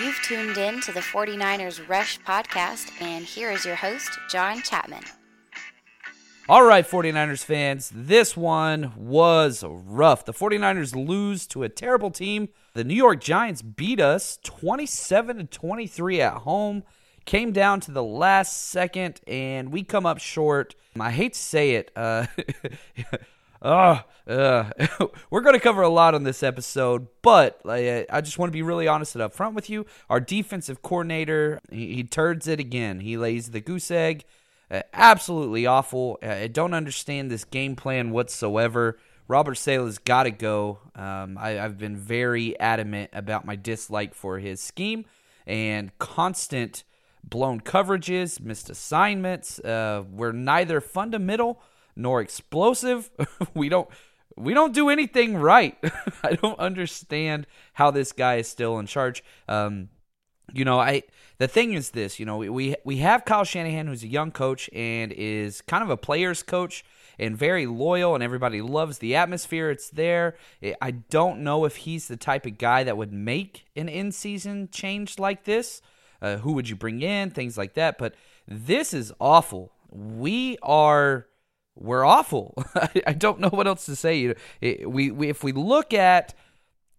You've tuned in to the 49ers Rush podcast, and here is your host, John Chapman. All right, 49ers fans, this one was rough. The 49ers lose to a terrible team. The New York Giants beat us 27-23 at home, came down to the last second, and we come up short. I hate to say it. We're going to cover a lot on this episode, but I just want to be really honest and upfront with you. Our defensive coordinator, he turds it again. He lays the goose egg. Absolutely awful. I don't understand this game plan whatsoever. Robert Saleh's got to go. I've been very adamant about my dislike for his scheme and constant blown coverages, missed assignments. We're neither fundamental nor explosive. We don't do anything right. I don't understand how this guy is still in charge. The thing is this, we have Kyle Shanahan, who's a young coach and is kind of a player's coach and very loyal, and everybody loves the atmosphere. It's there. I don't know if he's the type of guy that would make an in-season change like this. Who would you bring in? Things like that. But this is awful. We're awful. I don't know what else to say. If we look at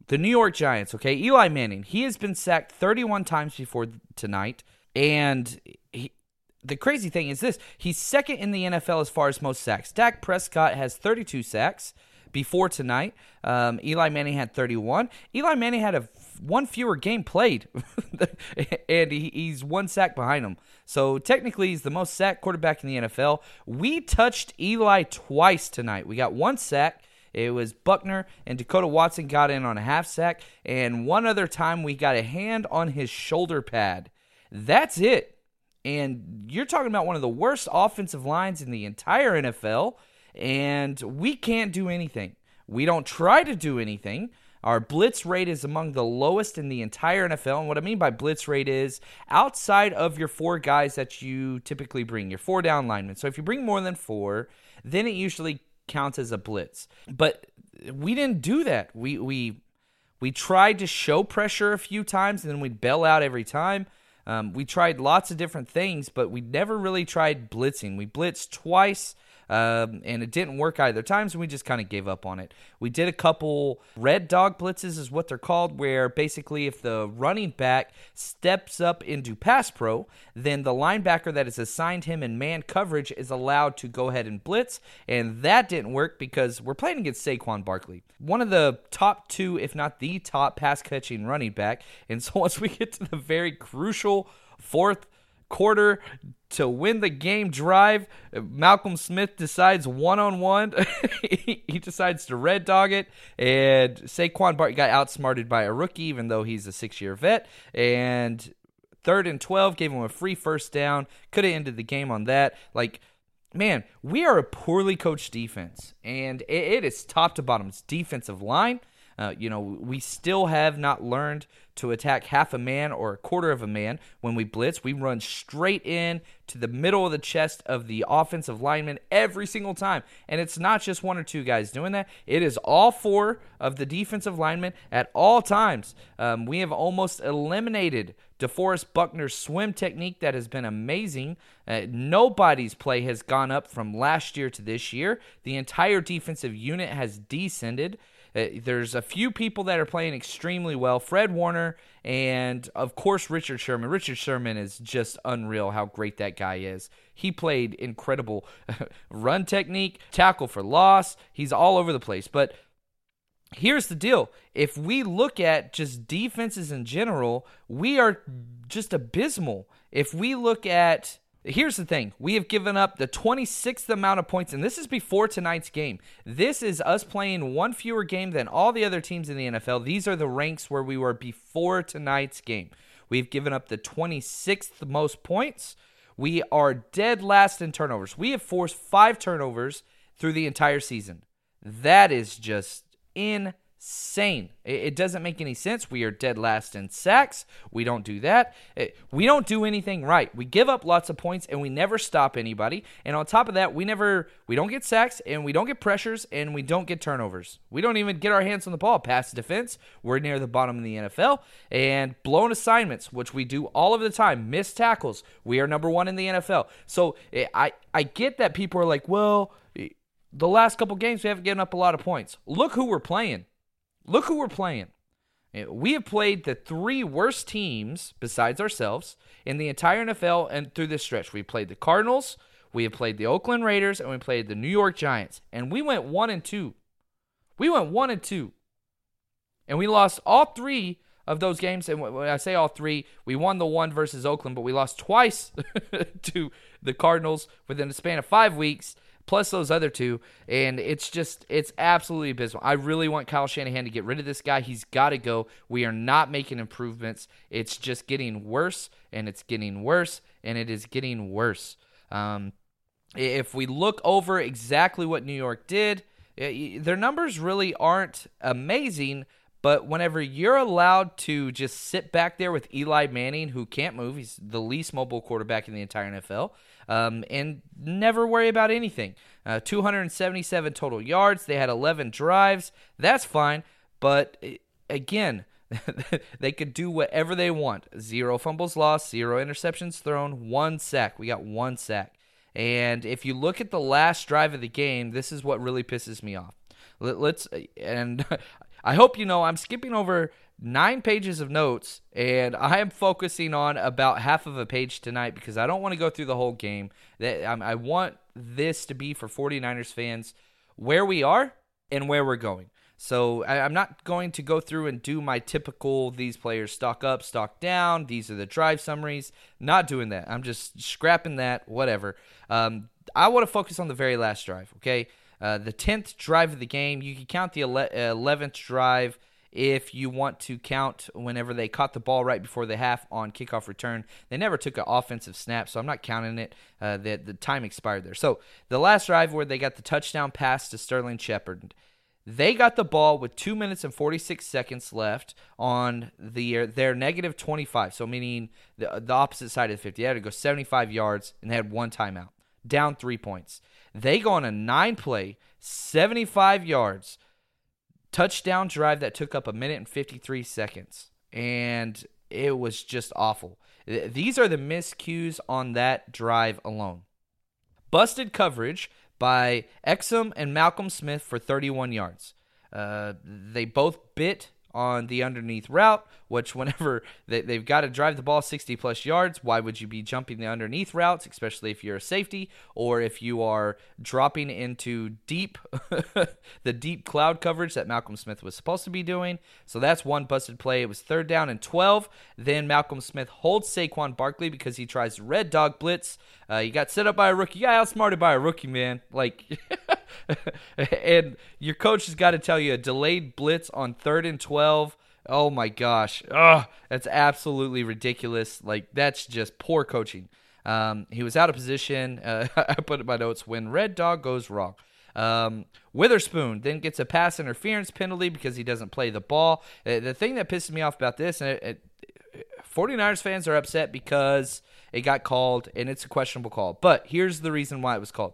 the New York Giants, okay, Eli Manning, he has been sacked 31 times before tonight, and the crazy thing is this, he's second in the NFL as far as most sacks. Dak Prescott has 32 sacks before tonight. Eli Manning had 31. Eli Manning had one fewer game played, and he's one sack behind him. So technically, he's the most sacked quarterback in the NFL. We touched Eli twice tonight. We got one sack. It was Buckner, and Dakota Watson got in on a half sack, and one other time we got a hand on his shoulder pad. That's it. And you're talking about one of the worst offensive lines in the entire NFL, and we can't do anything. We don't try to do anything. Our blitz rate is among the lowest in the entire NFL. And what I mean by blitz rate is outside of your four guys that you typically bring, your four down linemen. So if you bring more than four, then it usually counts as a blitz. But we didn't do that. We tried to show pressure a few times, and then we'd bail out every time. We tried lots of different things, but we never really tried blitzing. We blitzed twice. And it didn't work either times, and we just kind of gave up on it. We did a couple red dog blitzes is what they're called, where basically if the running back steps up into pass pro, then the linebacker that is assigned him in man coverage is allowed to go ahead and blitz, and that didn't work because we're playing against Saquon Barkley, one of the top two, if not the top, pass-catching running back. And so once we get to the very crucial fourth quarter to win the game drive, Malcolm Smith decides one-on-one. He decides to red dog it, and Saquon Barkley got outsmarted by a rookie, even though he's a six-year vet, and 3rd and 12 gave him a free first down. Could have ended the game on that. man, we are a poorly coached defense, and it is top to bottom. It's defensive line. We still have not learned to attack half a man or a quarter of a man when we blitz. We run straight in to the middle of the chest of the offensive lineman every single time. And it's not just one or two guys doing that. It is all four of the defensive linemen at all times. We have almost eliminated DeForest Buckner's swim technique that has been amazing. Nobody's play has gone up from last year to this year. The entire defensive unit has descended. There's a few people that are playing extremely well. Fred Warner and, of course, Richard Sherman. Richard Sherman is just unreal how great that guy is. He played incredible run technique, tackle for loss. He's all over the place. But here's the deal. If we look at just defenses in general, we are just abysmal. If we look at... Here's the thing. We have given up the 26th amount of points, and this is before tonight's game. This is us playing one fewer game than all the other teams in the NFL. These are the ranks where we were before tonight's game. We've given up the 26th most points. We are dead last in turnovers. We have forced 5 turnovers through the entire season. That is just insane. It doesn't make any sense. We are dead last in sacks. We don't do that. We don't do anything right. We give up lots of points and we never stop anybody. And on top of that, we don't get sacks and we don't get pressures and we don't get turnovers. We don't even get our hands on the ball. Pass defense, we're near the bottom of the NFL. And blown assignments, which we do all of the time. Missed tackles, we are number 1 in the NFL. So I get that people are like, well, the last couple games we haven't given up a lot of points. Look who we're playing. Look who we're playing. We have played the 3 worst teams besides ourselves in the entire NFL and through this stretch. We played the Cardinals, we have played the Oakland Raiders, and we played the New York Giants. And we went 1-2. And we lost all 3 of those games. And when I say all 3, we won the one versus Oakland, but we lost twice to the Cardinals within the span of 5 weeks. Plus those other 2, and it's absolutely abysmal. I really want Kyle Shanahan to get rid of this guy. He's got to go. We are not making improvements. It's just getting worse, and it's getting worse, and it is getting worse. If we look over exactly what New York did, their numbers really aren't amazing, but whenever you're allowed to just sit back there with Eli Manning, who can't move, he's the least mobile quarterback in the entire NFL, and never worry about anything. 277 total yards. They had 11 drives. That's fine, but again, they could do whatever they want. 0 fumbles lost, 0 interceptions thrown, 1 sack. We got 1 sack. And if you look at the last drive of the game, this is what really pisses me off. I hope you know I'm skipping over 9 pages of notes, and I am focusing on about half of a page tonight because I don't want to go through the whole game. I want this to be for 49ers fans where we are and where we're going. So I'm not going to go through and do my typical these players stock up, stock down, these are the drive summaries. Not doing that. I'm just scrapping that, whatever. I want to focus on the very last drive, okay? The 10th drive of the game. You can count the 11th drive if you want to count whenever they caught the ball right before the half on kickoff return. They never took an offensive snap, so I'm not counting it. The time expired there. So the last drive where they got the touchdown pass to Sterling Shepard. They got the ball with 2 minutes and 46 seconds left on their negative 25, so meaning the opposite side of the 50. They had to go 75 yards, and they had 1 timeout. Down 3 points. They go on a 9-play, 75 yards, touchdown drive that took up 1 minute and 53 seconds. And it was just awful. These are the miscues on that drive alone. Busted coverage by Exum and Malcolm Smith for 31 yards. They both bit on the underneath route, which whenever they've got to drive the ball 60-plus yards, why would you be jumping the underneath routes, especially if you're a safety or if you are dropping into the deep cloud coverage that Malcolm Smith was supposed to be doing? So that's one busted play. It was 3rd down and 12. Then Malcolm Smith holds Saquon Barkley because he tries red dog blitz. He got set up by a rookie. Yeah, outsmarted by a rookie, man. Like... And your coach has got to tell you a delayed blitz on 3rd and 12. Oh my gosh, that's absolutely ridiculous. Like, that's just poor coaching. He was out of position. I put in my notes, when Red Dog goes wrong. Witherspoon then gets a pass interference penalty because he doesn't play the ball. The thing that pisses me off about this, and 49ers fans are upset because it got called, and it's a questionable call. But here's the reason why it was called.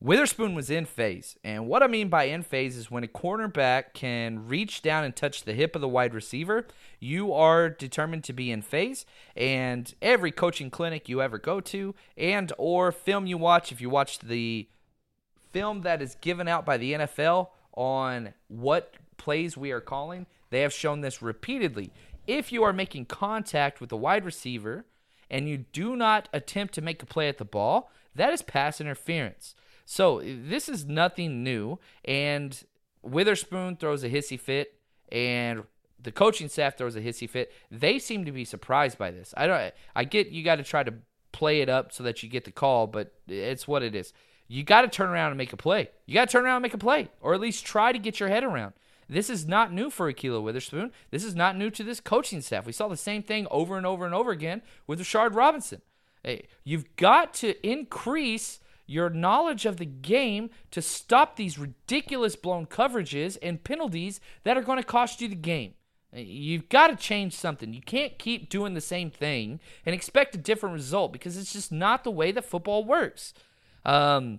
Witherspoon was in phase, and what I mean by in phase is when a cornerback can reach down and touch the hip of the wide receiver, you are determined to be in phase, and every coaching clinic you ever go to and or film you watch, if you watch the film that is given out by the NFL on what plays we are calling, they have shown this repeatedly. If you are making contact with the wide receiver and you do not attempt to make a play at the ball, that is pass interference. So this is nothing new, and Witherspoon throws a hissy fit, and the coaching staff throws a hissy fit. They seem to be surprised by this. I get you got to try to play it up so that you get the call, but it's what it is. You got to turn around and make a play. You got to turn around and make a play, or at least try to get your head around. This is not new for Akilah Witherspoon. This is not new to this coaching staff. We saw the same thing over and over and over again with Rashard Robinson. Hey, you've got to increase your knowledge of the game to stop these ridiculous blown coverages and penalties that are going to cost you the game. You've got to change something. You can't keep doing the same thing and expect a different result because it's just not the way that football works. Then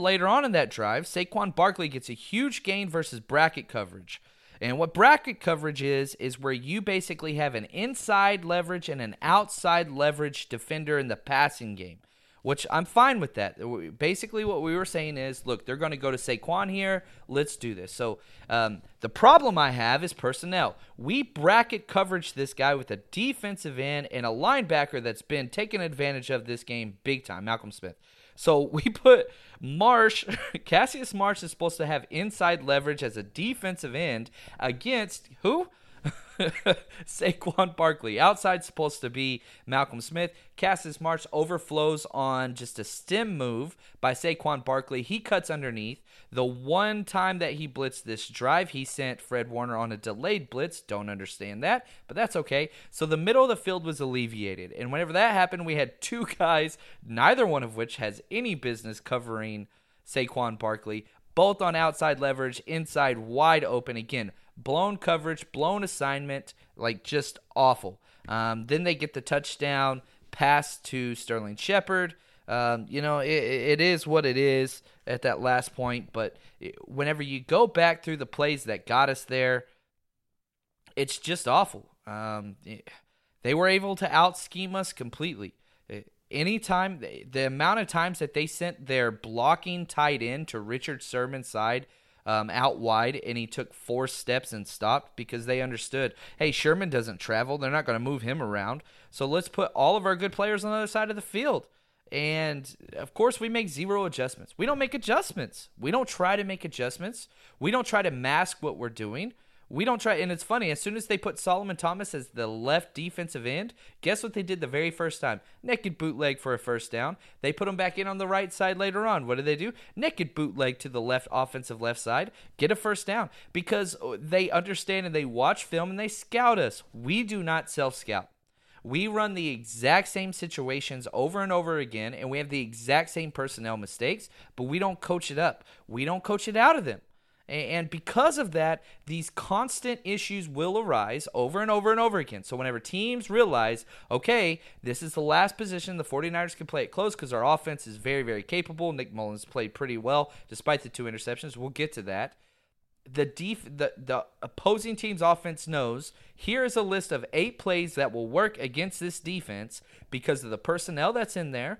later on in that drive, Saquon Barkley gets a huge gain versus bracket coverage. And what bracket coverage is where you basically have an inside leverage and an outside leverage defender in the passing game. Which I'm fine with that. Basically what we were saying is, look, they're going to go to Saquon here. Let's do this. So the problem I have is personnel. We bracket coverage this guy with a defensive end and a linebacker that's been taken advantage of this game big time, Malcolm Smith. So we put Marsh, Cassius Marsh is supposed to have inside leverage as a defensive end against who? Saquon Barkley. Outside supposed to be Malcolm Smith. Cassius Marsh overflows on just a stem move by Saquon Barkley. He cuts underneath. The one time that he blitzed this drive, he sent Fred Warner on a delayed blitz. Don't understand that, but that's okay. So the middle of the field was alleviated. And whenever that happened, we had two guys, neither one of which has any business covering Saquon Barkley. Both on outside leverage, inside wide open. Again, blown coverage, blown assignment, like just awful. Then they get the touchdown pass to Sterling Shepard. It is what it is at that last point. But whenever you go back through the plays that got us there, it's just awful. They were able to out-scheme us completely. Anytime, the amount of times that they sent their blocking tight end to Richard Sherman's side out wide, and he took four steps and stopped because they understood, hey, Sherman doesn't travel. They're not going to move him around. So let's put all of our good players on the other side of the field. And, of course, we make zero adjustments. We don't make adjustments. We don't try to make adjustments. We don't try to mask what we're doing. We don't try, and it's funny, as soon as they put Solomon Thomas as the left defensive end, guess what they did the very first time? Naked bootleg for a first down. They put him back in on the right side later on. What did they do? Naked bootleg to the left, offensive left side. Get a first down because they understand and they watch film and they scout us. We do not self-scout. We run the exact same situations over and over again, and we have the exact same personnel mistakes, but we don't coach it up. We don't coach it out of them. And because of that, these constant issues will arise over and over and over again. So whenever teams realize, okay, this is the last position the 49ers can play it close because our offense is very, very capable. Nick Mullins played pretty well despite the two interceptions. We'll get to that. The opposing team's offense knows here is a list of 8 plays that will work against this defense because of the personnel that's in there,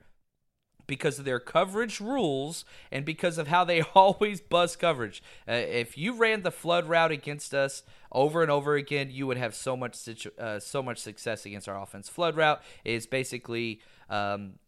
because of their coverage rules, and because of how they always bust coverage. If you ran the flood route against us over and over again, you would have so much success against our offense. Flood route is basically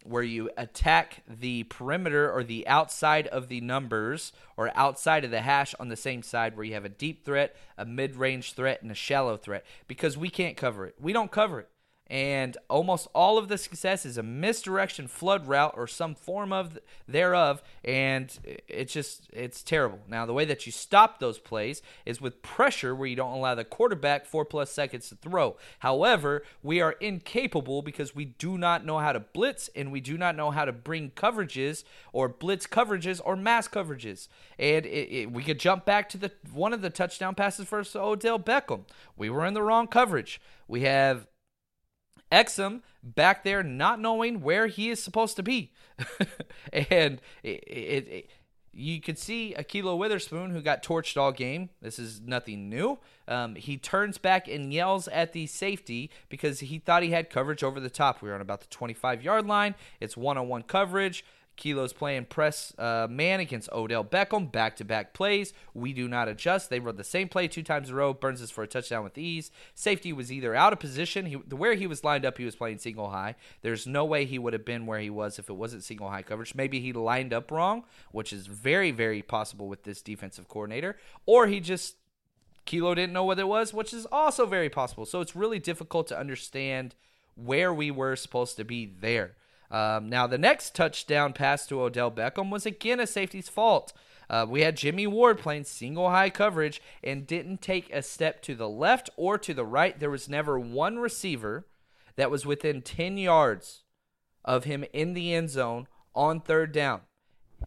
where you attack the perimeter or the outside of the numbers or outside of the hash on the same side where you have a deep threat, a mid-range threat, and a shallow threat because we can't cover it. We don't cover it. and almost all of the success is a misdirection flood route or some form of thereof, and it's terrible. Now, the way that you stop those plays is with pressure where you don't allow the quarterback 4+ seconds to throw. However, we are incapable because we do not know how to blitz, and we do not know how to bring coverages or blitz coverages or mass coverages. And we could jump back to one of the touchdown passes versus Odell Beckham. We were in the wrong coverage. We have Exum back there not knowing where he is supposed to be. And you could see Akilah Witherspoon, who got torched all game. This is nothing new. He turns back and yells at the safety because he thought he had coverage over the top. We were on about the 25-yard line. It's one-on-one coverage. Kilo's playing press man against Odell Beckham, back-to-back plays. We do not adjust. They run the same play 2 times in a row. Burns us for a touchdown with ease. Safety was either out of position. Where he was lined up, he was playing single high. There's no way he would have been where he was if it wasn't single high coverage. Maybe he lined up wrong, which is very, very possible with this defensive coordinator. Or Kilo didn't know what it was, which is also very possible. So it's really difficult to understand where we were supposed to be there. Now, the next touchdown pass to Odell Beckham was again a safety's fault. We had Jimmy Ward playing single high coverage and didn't take a step to the left or to the right. There was never one receiver that was within 10 yards of him in the end zone on 3rd down.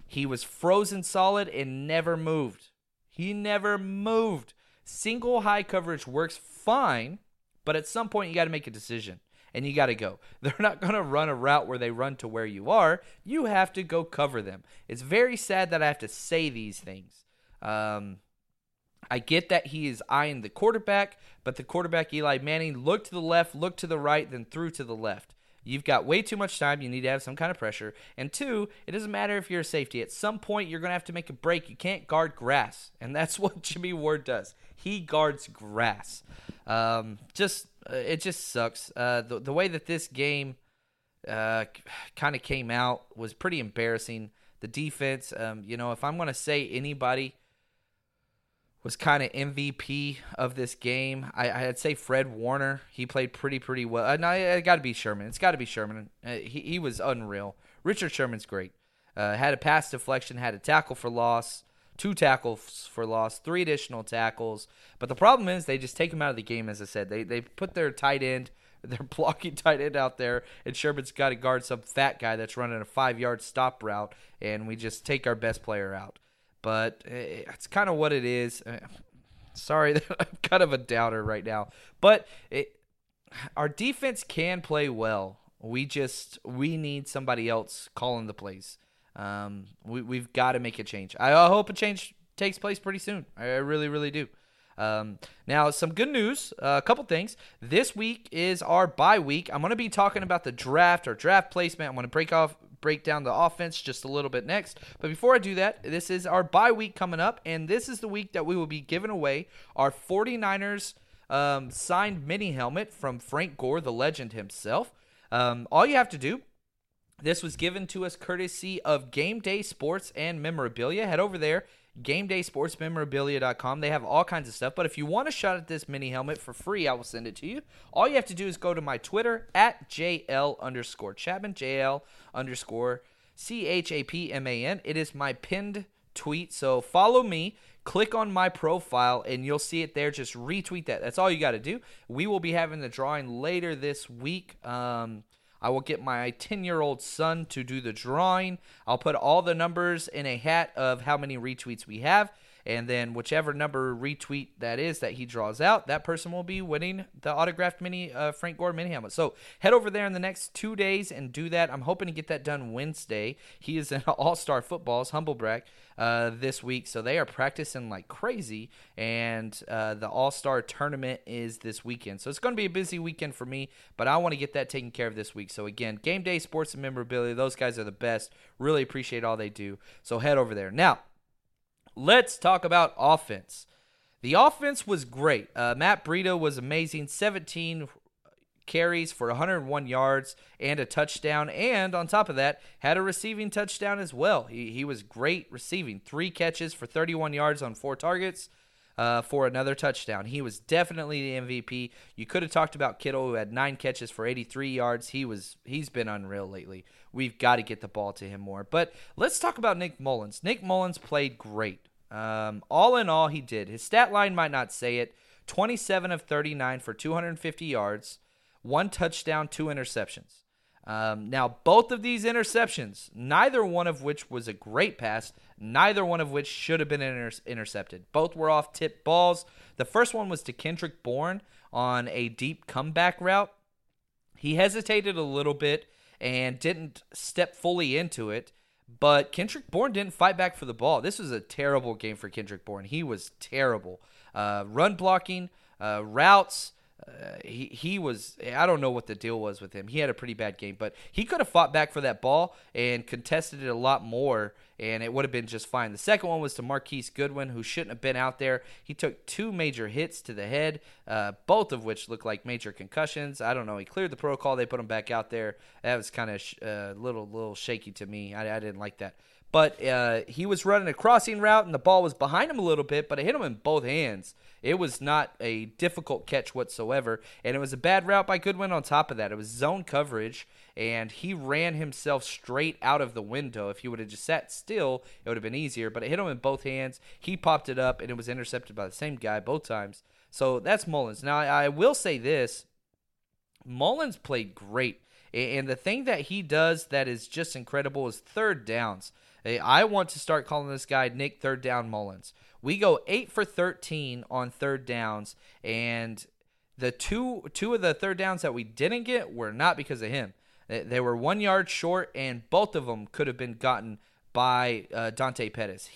He was frozen solid and never moved. He never moved. Single high coverage works fine, but at some point you got to make a decision. And you got to go. They're not going to run a route where they run to where you are. You have to go cover them. It's very sad that I have to say these things. I get that he is eyeing the quarterback, but the quarterback, Eli Manning, looked to the left, looked to the right, then threw to the left. You've got way too much time. You need to have some kind of pressure. And 2, it doesn't matter if you're a safety. At some point, you're going to have to make a break. You can't guard grass, and that's what Jimmy Ward does. He guards grass. It just sucks. The way that this game kind of came out was pretty embarrassing. The defense, if I'm going to say anybody was kind of MVP of this game, I'd say Fred Warner. He played pretty well. No, it got to be Sherman. It's got to be Sherman. He was unreal. Richard Sherman's great. Had a pass deflection, had a tackle for loss. 2 tackles for loss, 3 additional tackles. But the problem is they just take him out of the game, as I said. They put their tight end, their blocking tight end out there, and Sherman's got to guard some fat guy that's running a 5-yard stop route, and we just take our best player out. But it's kind of what it is. Sorry that I'm kind of a doubter right now. But our defense can play well. We need somebody else calling the plays. We've got to make a change. I hope a change takes place pretty soon. I really, really do. Now, some good news, a couple things. This week is our bye week. I'm going to be talking about the draft or draft placement. I'm going to break down the offense just a little bit next. But before I do that, this is our bye week coming up, and this is the week that we will be giving away our 49ers signed mini helmet from Frank Gore, the legend himself. All you have to do, this was given to us courtesy of Game Day Sports and Memorabilia. Head over there, GameDaySportsMemorabilia.com. They have all kinds of stuff. But if you want a shot at this mini helmet for free, I will send it to you. All you have to do is go to my Twitter, @JL_Chapman, JL_CHAPMAN. It is my pinned tweet, so follow me. Click on my profile, and you'll see it there. Just retweet that. That's all you got to do. We will be having the drawing later this week. I will get my 10-year-old son to do the drawing. I'll put all the numbers in a hat of how many retweets we have, and then whichever number retweet that is that he draws out, that person will be winning the autographed mini Frank Gore mini helmet. So head over there in the next 2 days and do that. I'm hoping to get that done Wednesday. He is in All-Star Football's Humble Brag this week, so they are practicing like crazy, and the All-Star Tournament is this weekend. So it's going to be a busy weekend for me, but I want to get that taken care of this week. So again, Game Day, Sports, and Memorabilia, those guys are the best. Really appreciate all they do. So head over there. Now, let's talk about offense. The offense was great. Matt Breida was amazing. 17 carries for 101 yards and a touchdown. And on top of that, had a receiving touchdown as well. He was great receiving. 3 catches for 31 yards on 4 targets. for another touchdown. He was definitely the MVP. You could have talked about Kittle, who had 9 catches for 83 yards. He's been unreal lately. We've got to get the ball to him more. But let's talk about Nick Mullins. Nick Mullins played great. All in all, he did. His stat line might not say it. 27 of 39 for 250 yards, 1 touchdown, 2 interceptions. Now, both of these interceptions, neither one of which was a great pass, neither one of which should have been intercepted. Both were off tip balls. The first one was to Kendrick Bourne on a deep comeback route. He hesitated a little bit and didn't step fully into it, but Kendrick Bourne didn't fight back for the ball. This was a terrible game for Kendrick Bourne. He was terrible. Run blocking, routes. He was, I don't know what the deal was with him. He had a pretty bad game, but he could have fought back for that ball and contested it a lot more, and it would have been just fine. The second one was to Marquise Goodwin, who shouldn't have been out there. He took 2 major hits to the head, both of which looked like major concussions. I don't know. He cleared the protocol. They put him back out there. That was kind of a little shaky to me. I didn't like that. But he was running a crossing route, and the ball was behind him a little bit, but it hit him in both hands. It was not a difficult catch whatsoever, and it was a bad route by Goodwin on top of that. It was zone coverage, and he ran himself straight out of the window. If he would have just sat still, it would have been easier, but it hit him in both hands. He popped it up, and it was intercepted by the same guy both times. So that's Mullins. Now, I will say this. Mullins played great, and the thing that he does that is just incredible is third downs. I want to start calling this guy Nick Third Down Mullins. We go 8 for 13 on third downs, and the two of the third downs that we didn't get were not because of him. They were 1 yard short, and both of them could have been gotten by Dante Pettis.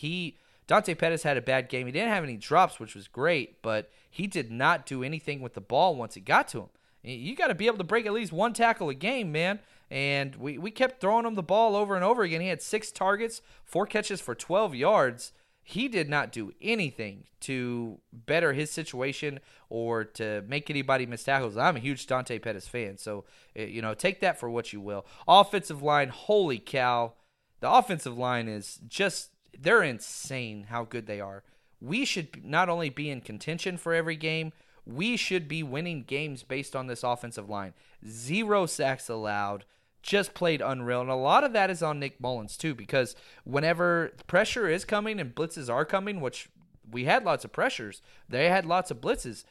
Dante Pettis had a bad game. He didn't have any drops, which was great, but he did not do anything with the ball once it got to him. You got to be able to break at least 1 tackle a game, man. And we kept throwing him the ball over and over again. He had 6 targets, 4 catches for 12 yards. He did not do anything to better his situation or to make anybody miss tackles. I'm a huge Dante Pettis fan, so take that for what you will. Offensive line, holy cow. The offensive line is just, they're insane how good they are. We should not only be in contention for every game, we should be winning games based on this offensive line. 0 sacks allowed, just played unreal. And a lot of that is on Nick Mullins, too, because whenever pressure is coming and blitzes are coming, which we had lots of pressures, they had lots of blitzes,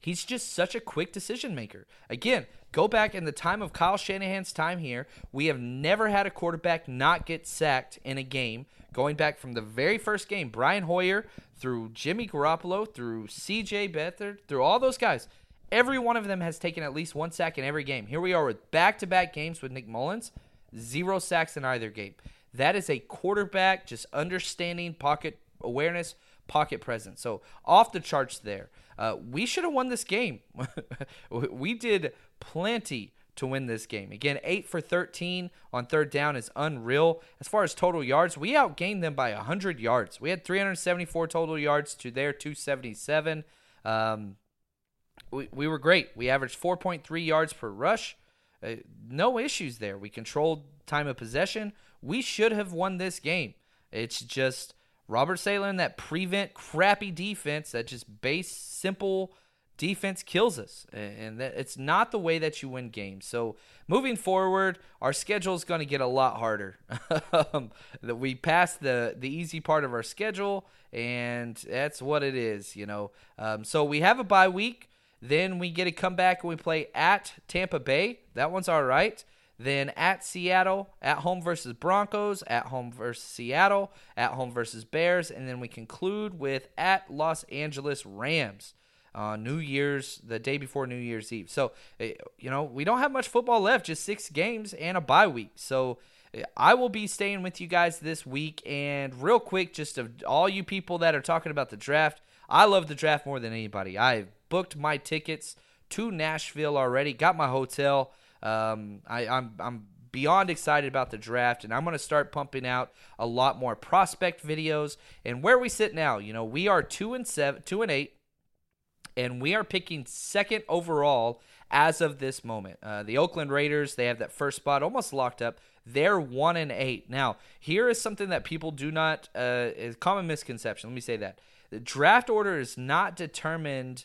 he's just such a quick decision maker. Again, go back in the time of Kyle Shanahan's time here. We have never had a quarterback not get sacked in a game. Going back from the very first game, Brian Hoyer through Jimmy Garoppolo, through C.J. Beathard, through all those guys, every one of them has taken at least 1 sack in every game. Here we are with back-to-back games with Nick Mullins, 0 sacks in either game. That is a quarterback just understanding pocket awareness, pocket presence. So off the charts there. We should have won this game. We did plenty to win this game. Again, 8 for 13 on third down is unreal. As far as total yards, we outgained them by 100 yards. We had 374 total yards to their 277. We were great. We averaged 4.3 yards per rush. No issues there. We controlled time of possession. We should have won this game. It's just Robert Saleh and that prevent crappy defense, that just base simple defense kills us, and that it's not the way that you win games. So moving forward, our schedule is going to get a lot harder. We passed the easy part of our schedule, and that's what it is, So we have a bye week. Then we get a comeback and we play at Tampa Bay. That one's all right. Then at Seattle, at home versus Broncos, at home versus Seattle, at home versus Bears, and then we conclude with at Los Angeles Rams on the day before New Year's Eve. So, we don't have much football left, just 6 games and a bye week. So I will be staying with you guys this week. And real quick, just to all you people that are talking about the draft, I love the draft more than anybody. I booked my tickets to Nashville already, got my hotel. I'm beyond excited about the draft, and I'm going to start pumping out a lot more prospect videos. And where we sit now, we are 2-8, and we are picking second overall as of this moment. The Oakland Raiders, they have that first spot almost locked up. They're 1-8. Now, here is something that people do not, is common misconception. Let me say that. The draft order is not determined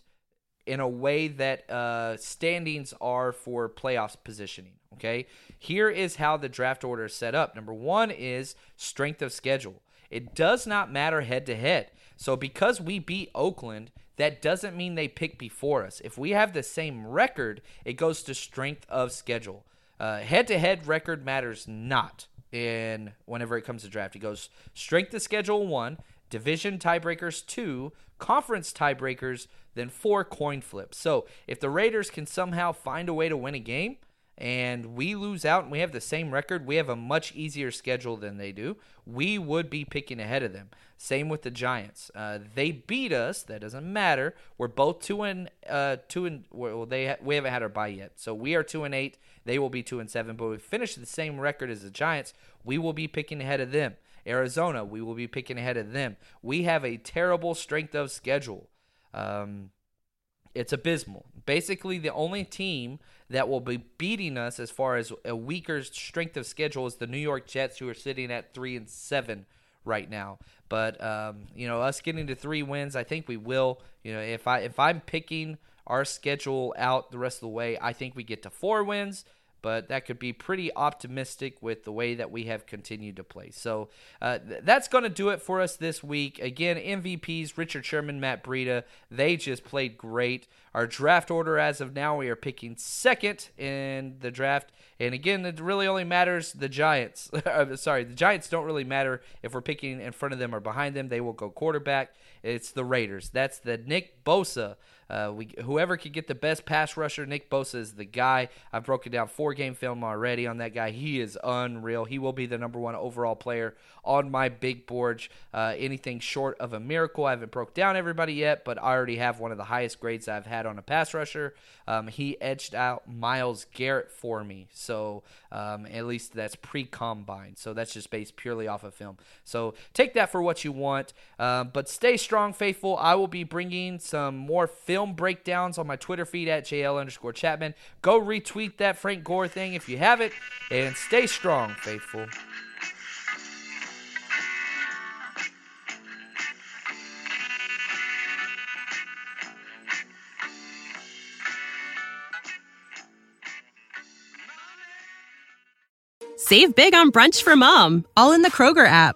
in a way that standings are for playoffs positioning, okay? Here is how the draft order is set up. Number one is strength of schedule. It does not matter head-to-head. So because we beat Oakland, that doesn't mean they pick before us. If we have the same record, it goes to strength of schedule. Head-to-head record matters not in whenever it comes to draft. It goes strength of schedule 1, division tiebreakers 2, conference tiebreakers, then 4 coin flips. So if the Raiders can somehow find a way to win a game and we lose out and we have the same record, we have a much easier schedule than they do. We would be picking ahead of them. Same with the Giants. They beat us. That doesn't matter. We're both 2-2. Well, we haven't had our bye yet, so we are 2-8. They will be 2-7. But if we finish the same record as the Giants, we will be picking ahead of them. Arizona, we will be picking ahead of them. We have a terrible strength of schedule. It's abysmal. Basically, the only team that will be beating us as far as a weaker strength of schedule is the New York Jets, who are sitting at 3-7 right now. But us getting to 3 wins, I think we will. You know, if I'm picking our schedule out the rest of the way, I think we get to 4 wins. But that could be pretty optimistic with the way that we have continued to play. So that's going to do it for us this week. Again, MVPs, Richard Sherman, Matt Breida, they just played great. Our draft order as of now, we are picking second in the draft. And again, it really only matters the Giants. Sorry, the Giants don't really matter if we're picking in front of them or behind them. They will go quarterback. It's the Raiders. That's the Nick Bosa. Whoever could get the best pass rusher, Nick Bosa is the guy. I've broken down 4-game film already on that guy. He is unreal. He will be the number 1 overall player on my big board. Anything short of a miracle. I haven't broke down everybody yet, but I already have one of the highest grades I've had on a pass rusher. He edged out Myles Garrett for me. So at least that's pre-combine. So that's just based purely off of film. So take that for what you want. But stay strong, faithful. I will be bringing some more film breakdowns on my Twitter feed at JL_Chapman. Go retweet that Frank Gore thing if you have it. And stay strong, faithful. Save big on brunch for mom, all in the Kroger app.